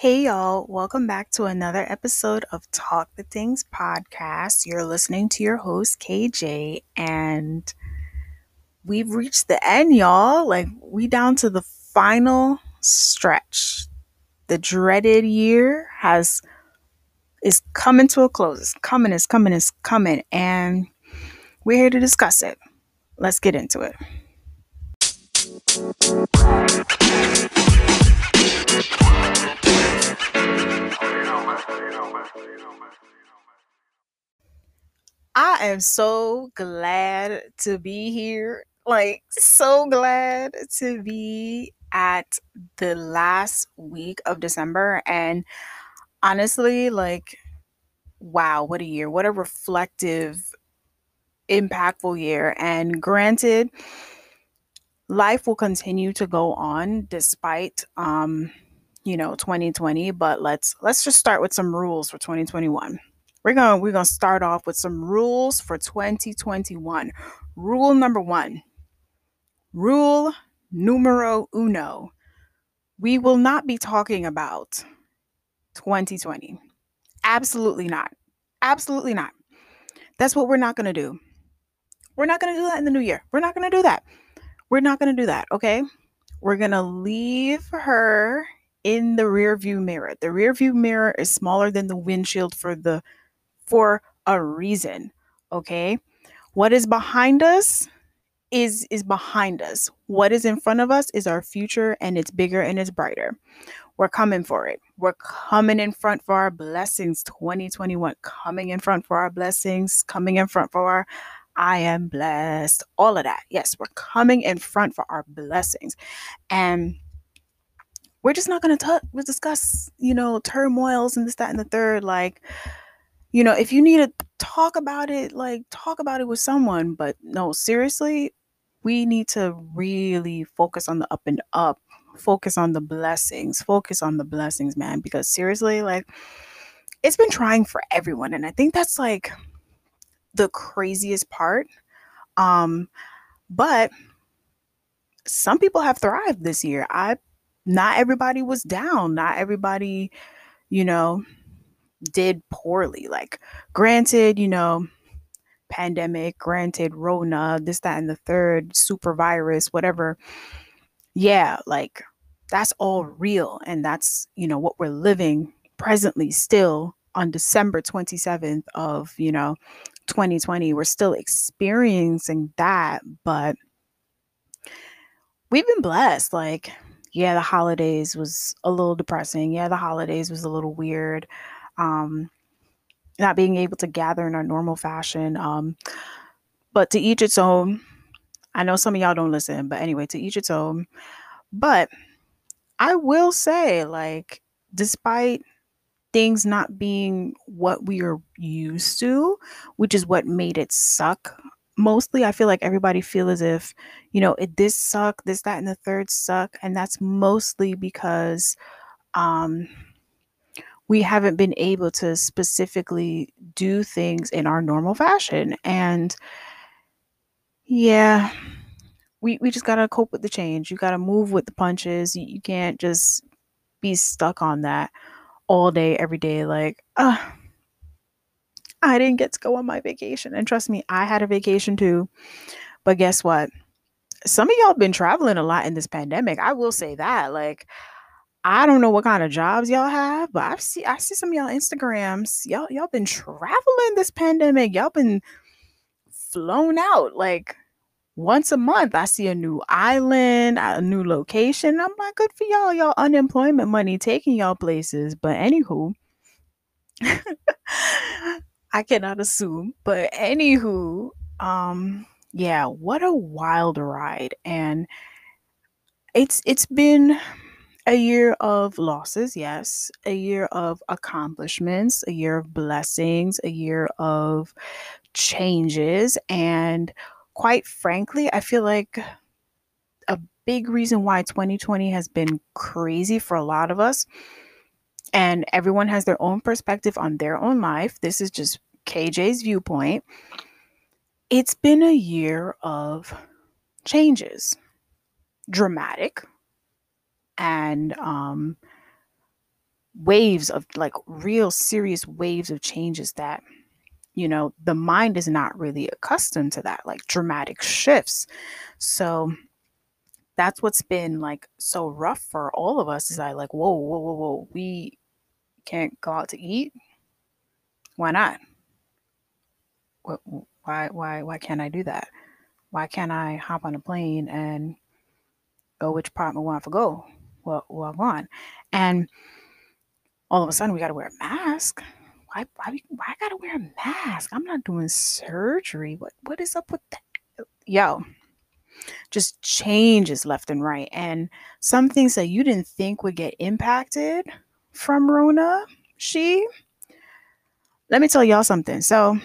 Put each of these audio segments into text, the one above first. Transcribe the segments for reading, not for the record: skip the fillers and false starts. Hey y'all, welcome back to another episode of Talk the Things Podcast. You're listening to your host KJ, and we've reached the end, y'all. Like, we down to the final stretch. The dreaded year is coming to a close. It's coming, and we're here to discuss it. Let's get into it. I am so glad to be here, like so glad to be at the last week of December. And honestly, like, wow, what a year, what a reflective, impactful year. And granted, life will continue to go on despite, 2020, but let's just start with some rules for 2021. We're gonna start off with some rules for 2021. Rule number one, rule numero uno. We will not be talking about 2020. Absolutely not. Absolutely not. That's what we're not gonna do. We're not gonna do that in the new year. We're not gonna do that. Okay. We're gonna leave her in the rearview mirror. The rearview mirror is smaller than the windshield for a reason. Okay. What is behind us is behind us. What is in front of us is our future, and it's bigger and it's brighter. We're coming for it. We're coming in front for our blessings. 2021, coming in front for our blessings, coming in front for our I am blessed. All of that. Yes, we're coming in front for our blessings. And we're just not going to discuss, turmoils and this, that, and the third. Like, if you need to talk about it, like, talk about it with someone. But no, seriously, we need to really focus on the up and up, focus on the blessings, man. Because seriously, like, it's been trying for everyone. And I think that's, like, the craziest part. But some people have thrived this year. Not everybody was down. Not everybody, did poorly. Like, granted, pandemic, granted, Rona, this, that, and the third, super virus, whatever. Yeah, like, that's all real. And that's, what we're living presently still on December 27th of, 2020. We're still experiencing that, but we've been blessed. Like, yeah, the holidays was a little depressing. Yeah, the holidays was a little weird. Not being able to gather in our normal fashion. But to each its own. I know some of y'all don't listen, but anyway, to each its own. But I will say, like, despite things not being what we are used to, which is what made it suck, mostly I feel like everybody feel as if, this suck, this, that, and the third suck. And that's mostly because we haven't been able to specifically do things in our normal fashion. And yeah, we just got to cope with the change. You got to move with the punches. You can't just be stuck on that all day, every day. Like, I didn't get to go on my vacation. And trust me, I had a vacation too. But guess what? Some of y'all been traveling a lot in this pandemic. I will say that. Like, I don't know what kind of jobs y'all have, but I see some of y'all Instagrams. Y'all been traveling this pandemic. Y'all been flown out. Like, once a month, I see a new island, a new location. I'm like, good for y'all. Y'all unemployment money taking y'all places. But anywho. I cannot assume, but anywho, yeah, what a wild ride. And it's been a year of losses, yes, a year of accomplishments, a year of blessings, a year of changes. And quite frankly, I feel like a big reason why 2020 has been crazy for a lot of us. And everyone has their own perspective on their own life. This is just KJ's viewpoint. It's been a year of changes, dramatic and waves of like real serious waves of changes that, you know, the mind is not really accustomed to, that like dramatic shifts. So that's what's been like so rough for all of us, is I like, whoa, we can't go out to eat. Why not? Why can't I do that? Why can't I hop on a plane and go which part I want to go? Well, I'm on. And all of a sudden we got to wear a mask. Why I got to wear a mask? I'm not doing surgery. What is up with that? Yo, just changes left and right. And some things that you didn't think would get impacted from Rona, let me tell y'all something. So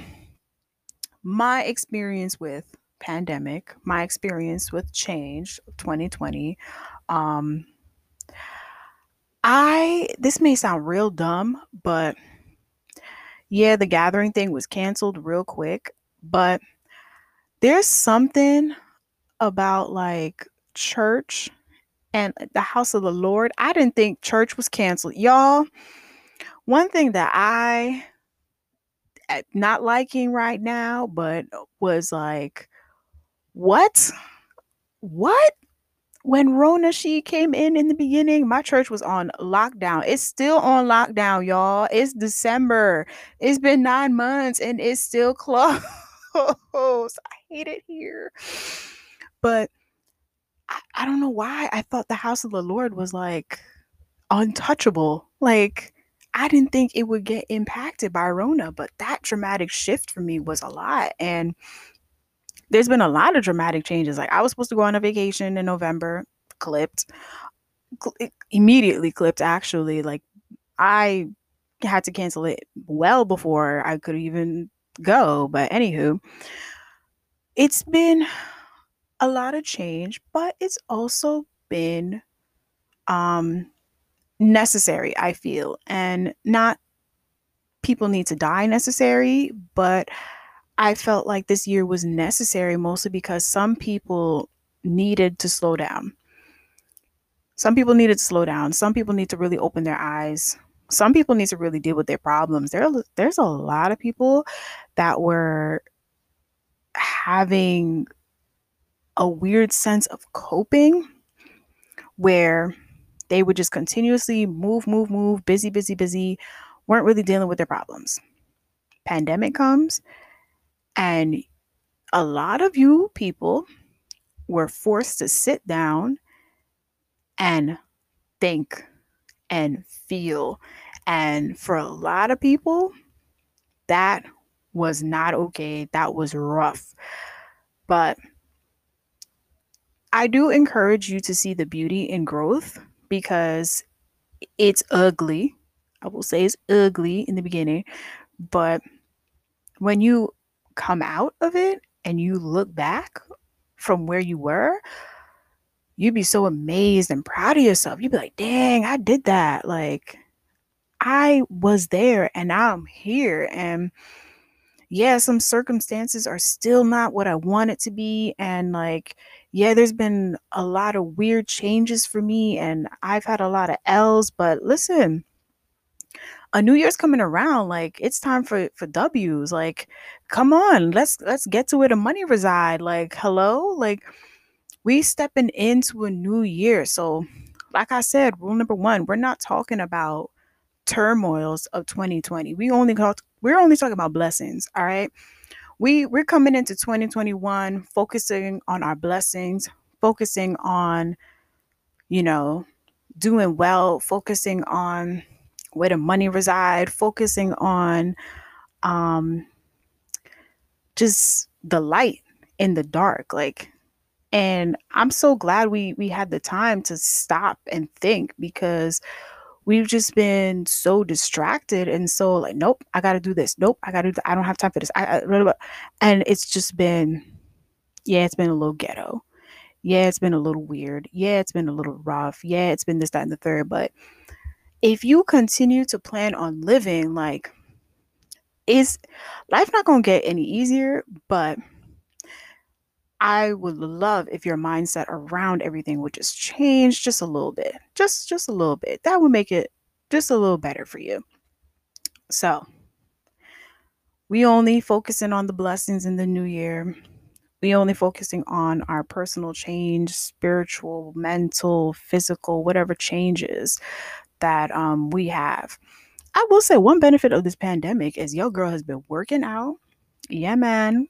my experience with pandemic, my experience with change, 2020, this may sound real dumb, but yeah, the gathering thing was canceled real quick, but there's something about like church and the house of the Lord. I didn't think church was canceled. Y'all, one thing that I not liking right now, but was like, what? When Rona, she came in the beginning, my church was on lockdown. It's still on lockdown, y'all. It's December. It's been 9 months and it's still closed. I hate it here. But I don't know why I thought the house of the Lord was like untouchable. Like I didn't think it would get impacted by Rona, but that dramatic shift for me was a lot. And there's been a lot of dramatic changes. Like I was supposed to go on a vacation in November, immediately clipped actually. Like I had to cancel it well before I could even go. But anywho, it's been a lot of change, but it's also been necessary, I feel. And not people need to die necessary, but I felt like this year was necessary mostly because some people needed to slow down. Some people needed to slow down. Some people need to really open their eyes. Some people need to really deal with their problems. There's a lot of people that were having a weird sense of coping where they would just continuously move, busy, weren't really dealing with their problems. Pandemic comes. And a lot of you people were forced to sit down and think and feel. And for a lot of people, that was not okay. That was rough. But I do encourage you to see the beauty in growth, because it's ugly. I will say it's ugly in the beginning. But when you come out of it and you look back from where you were, you'd be so amazed and proud of yourself. You'd be like, dang, I did that. Like I was there and now I'm here. And yeah, some circumstances are still not what I want it to be. And like, yeah, there's been a lot of weird changes for me and I've had a lot of L's, but listen, a new year's coming around. Like it's time for W's. Like, come on, let's get to where the money reside. Like, hello, like we stepping into a new year. So like I said, rule number one, we're not talking about turmoils of 2020. We're only talking about blessings. All right. We're coming into 2021, focusing on our blessings, focusing on, you know, doing well, focusing on where the money reside, focusing on just the light in the dark. Like, and I'm so glad we had the time to stop and think, because we've just been so distracted and so like, nope, I got to do this. Nope, I got to do that. I don't have time for this. And it's just been, yeah, it's been a little ghetto. Yeah, it's been a little weird. Yeah, it's been a little rough. Yeah, it's been this, that, and the third. But if you continue to plan on living, like, is life not going to get any easier? But I would love if your mindset around everything would just change just a little bit. Just a little bit. That would make it just a little better for you. So we only focusing on the blessings in the new year. We only focusing on our personal change, spiritual, mental, physical, whatever changes that we have. I will say one benefit of this pandemic is your girl has been working out. Yeah, man.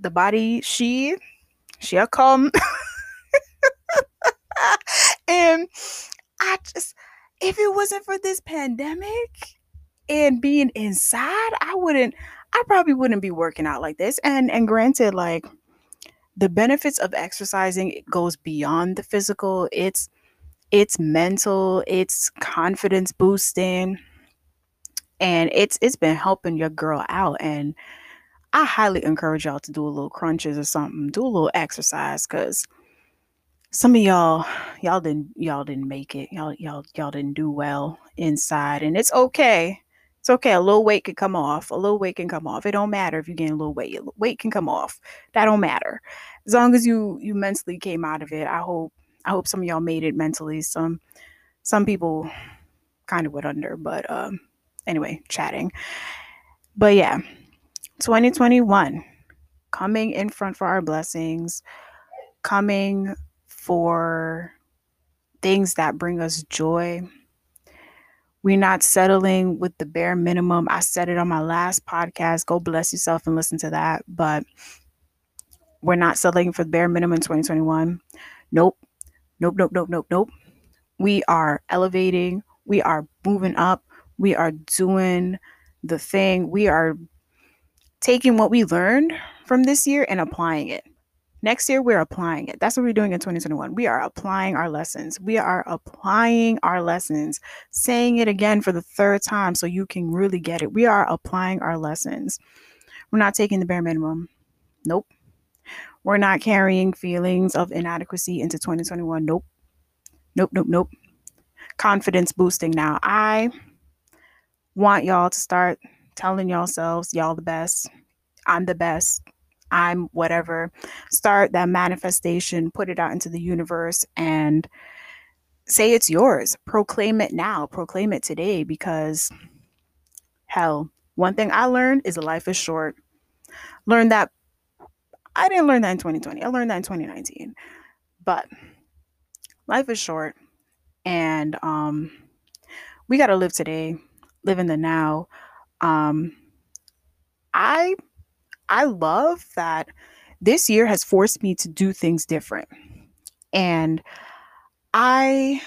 The body, she'll come. And I just, if it wasn't for this pandemic and being inside, I probably wouldn't be working out like this. And granted, like, the benefits of exercising, it goes beyond the physical. It's mental, it's confidence boosting, and it's been helping your girl out. And I highly encourage y'all to do a little crunches or something, do a little exercise, because some of y'all didn't make it. Y'all didn't do well inside, and it's okay. It's okay. A little weight could come off. It don't matter if you gain a little weight. Weight can come off. That don't matter. As long as you mentally came out of it. I hope some of y'all made it mentally. Some people kind of went under, but anyway, chatting. But yeah, 2021, coming in front for our blessings, coming for things that bring us joy. We're not settling with the bare minimum. I said it on my last podcast. Go bless yourself and listen to that. But we're not settling for the bare minimum in 2021. Nope. We are elevating. We are moving up. We are doing the thing. We are taking what we learned from this year and applying it. Next year, we're applying it. That's what we're doing in 2021. We are applying our lessons. Saying it again for the third time so you can really get it. We are applying our lessons. We're not taking the bare minimum. Nope. We're not carrying feelings of inadequacy into 2021. Nope. Confidence boosting. Now, I want y'all to start telling yourselves, y'all the best. I'm the best. I'm whatever. Start that manifestation. Put it out into the universe and say it's yours. Proclaim it now. Proclaim it today, because, hell, one thing I learned is life is short. I didn't learn that in 2020. I learned that in 2019. But life is short, and we got to live today, live in the now. I love that this year has forced me to do things different. And I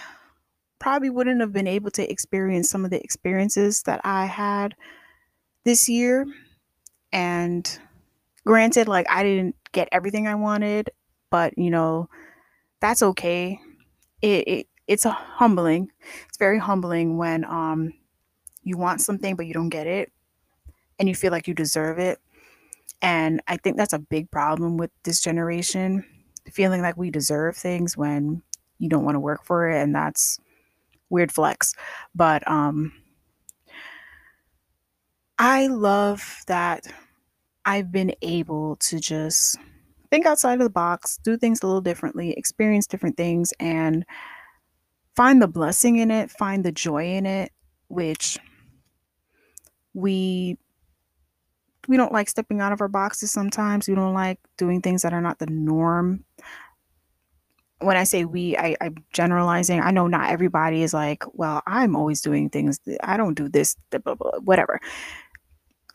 probably wouldn't have been able to experience some of the experiences that I had this year. And granted, like, I didn't get everything I wanted, but you know, that's okay. It's a humbling. It's very humbling when you want something but you don't get it, and you feel like you deserve it. And I think that's a big problem with this generation, feeling like we deserve things when you don't want to work for it, and that's weird flex. But I love that I've been able to just think outside of the box, do things a little differently, experience different things, and find the blessing in it, find the joy in it, which we don't like stepping out of our boxes sometimes. We don't like doing things that are not the norm. When I say we, I'm generalizing. I know not everybody is like, well, I'm always doing things. I don't do this, blah, blah, whatever.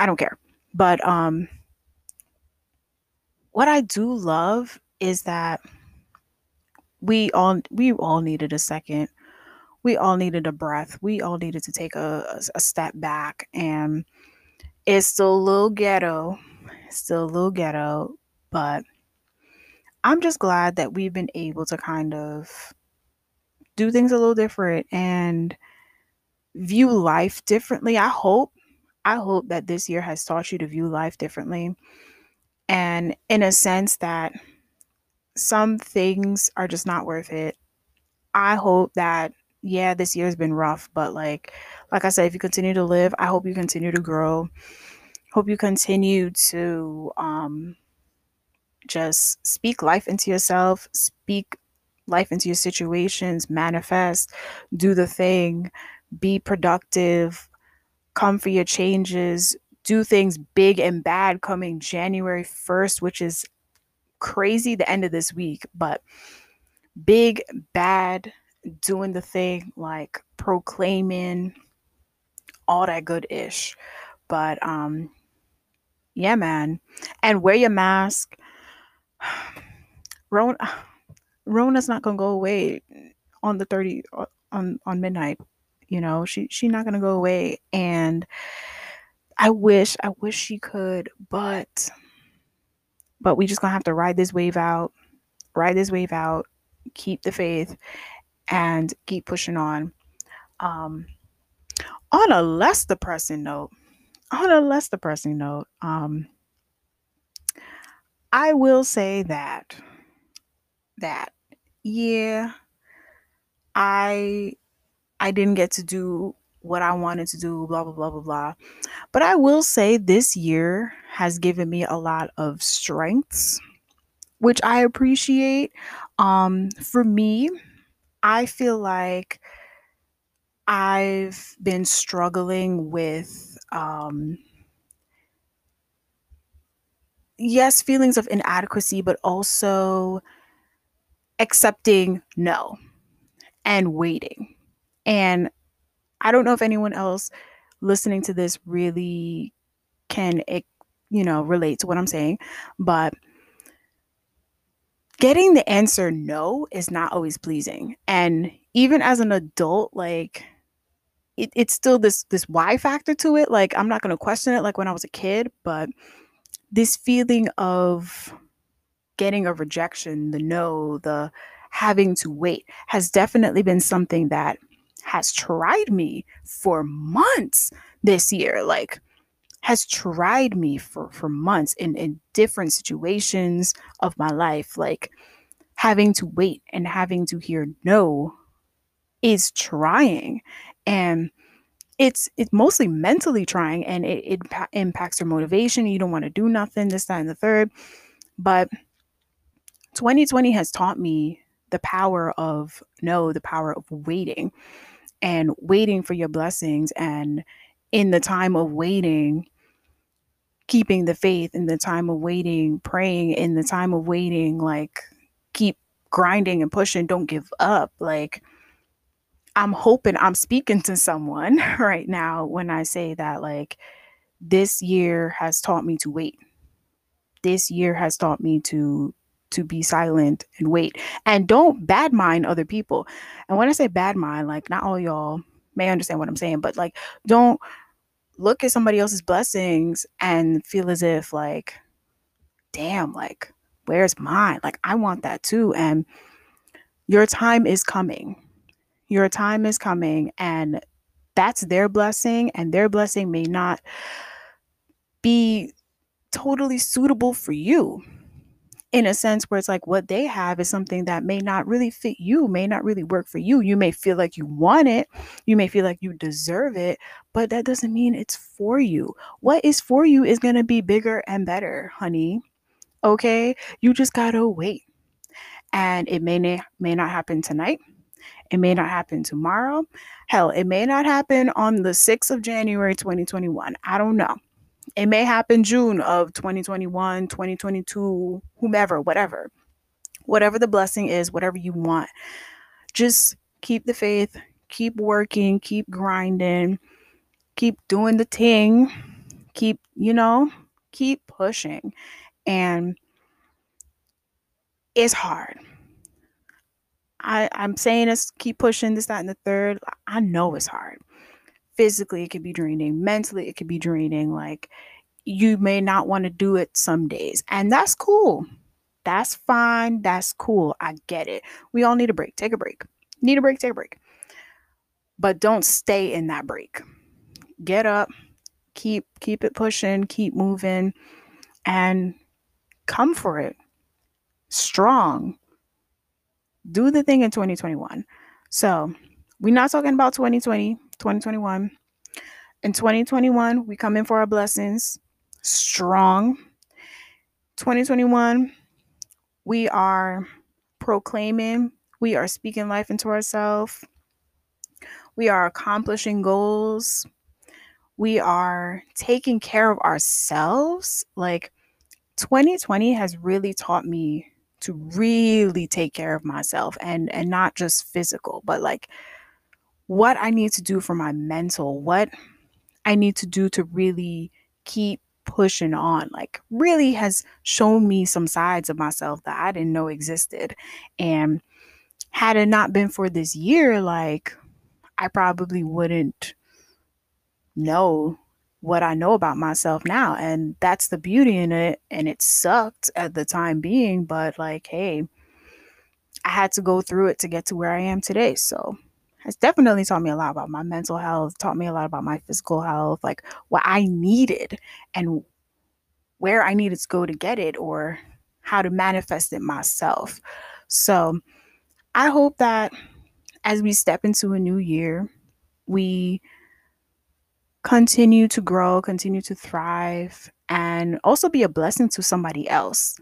I don't care. But what I do love is that we all needed a second. We all needed a breath. We all needed to take a step back. And it's still a little ghetto, but I'm just glad that we've been able to kind of do things a little different and view life differently. I hope that this year has taught you to view life differently, and in a sense that some things are just not worth it. I hope that, yeah, this year has been rough, but like I said, if you continue to live, I hope you continue to grow. Hope you continue to just speak life into yourself, speak life into your situations, manifest, do the thing, be productive, come for your changes, do things big and bad coming January 1st, which is crazy, the end of this week, but big, bad, doing the thing, like proclaiming, all that good ish. But yeah, man. And wear your mask. Rona's not gonna go away on the 30 on midnight. You know, she's not gonna go away. And I wish she could, but we just gonna have to ride this wave out, keep the faith and keep pushing on. On a less depressing note, I will say that yeah, I didn't get to do what I wanted to do, blah, blah, blah, blah, blah. But I will say this year has given me a lot of strengths, which I appreciate. For me, I feel like I've been struggling with, yes, feelings of inadequacy, but also accepting no and waiting. And I don't know if anyone else listening to this really can, relate to what I'm saying, but getting the answer no is not always pleasing. And even as an adult, like, it's still this why factor to it. Like, I'm not going to question it like when I was a kid, but this feeling of getting a rejection, the no, the having to wait has definitely been something that has tried me for months this year, like has tried me for months in different situations of my life. Like having to wait and having to hear no is trying. And it's mostly mentally trying, and it impacts your motivation. You don't want to do nothing, this, that, and the third. But 2020 has taught me the power of no, the power of waiting, and waiting for your blessings. And in the time of waiting, keeping the faith. In the time of waiting, praying. In the time of waiting, like, keep grinding and pushing. Don't give up. Like, I'm hoping I'm speaking to someone right now when I say that, like, this year has taught me to wait. This year has taught me to be silent and wait, and don't badmind other people. And when I say badmind, like, not all y'all may understand what I'm saying, but like, don't look at somebody else's blessings and feel as if, like, damn, like, where's mine? Like, I want that too. And your time is coming. Your time is coming, and that's their blessing, and their blessing may not be totally suitable for you, in a sense where it's like what they have is something that may not really fit you, may not really work for you. You may feel like you want it, you may feel like you deserve it, but that doesn't mean it's for you. What is for you is going to be bigger and better, honey. Okay? You just got to wait. And it may not happen tonight. It may not happen tomorrow. Hell, it may not happen on the 6th of January, 2021. I don't know. It may happen June of 2021, 2022, whomever, whatever. Whatever the blessing is, whatever you want. Just keep the faith, keep working, keep grinding, keep doing the thing, keep, keep pushing. And it's hard. I'm saying this, keep pushing, this, that, and the third. I know it's hard. Physically, it could be draining. Mentally, it could be draining. Like, you may not want to do it some days. And that's cool. That's fine. That's cool. I get it. We all need a break. Take a break. Need a break. Take a break. But don't stay in that break. Get up. Keep it pushing. Keep moving. And come for it. Strong. Do the thing in 2021. So we're not talking about 2020, 2021. In 2021, we come in for our blessings strong. 2021, we are proclaiming, we are speaking life into ourselves. We are accomplishing goals. We are taking care of ourselves. Like 2020 has really taught me to really take care of myself, and not just physical, but like what I need to do for my mental, what I need to do to really keep pushing on, like really has shown me some sides of myself that I didn't know existed. And had it not been for this year, like I probably wouldn't know what I know about myself now. And that's the beauty in it. And it sucked at the time being, but like, hey, I had to go through it to get to where I am today. So it's definitely taught me a lot about my mental health, taught me a lot about my physical health, like what I needed and where I needed to go to get it, or how to manifest it myself. So I hope that as we step into a new year, we continue to grow, continue to thrive, and also be a blessing to somebody else.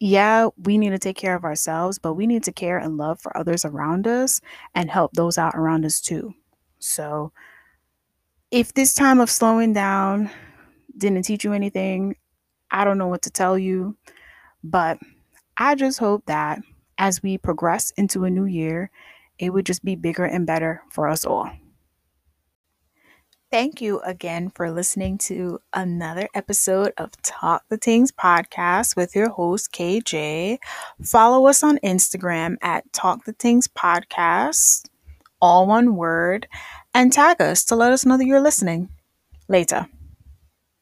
Yeah, we need to take care of ourselves, but we need to care and love for others around us and help those out around us too. So if this time of slowing down didn't teach you anything, I don't know what to tell you, but I just hope that as we progress into a new year, it would just be bigger and better for us all. Thank you again for listening to another episode of Talk the Things Podcast with your host, KJ. Follow us on Instagram at Talk the Things Podcast, all one word, and tag us to let us know that you're listening. Later.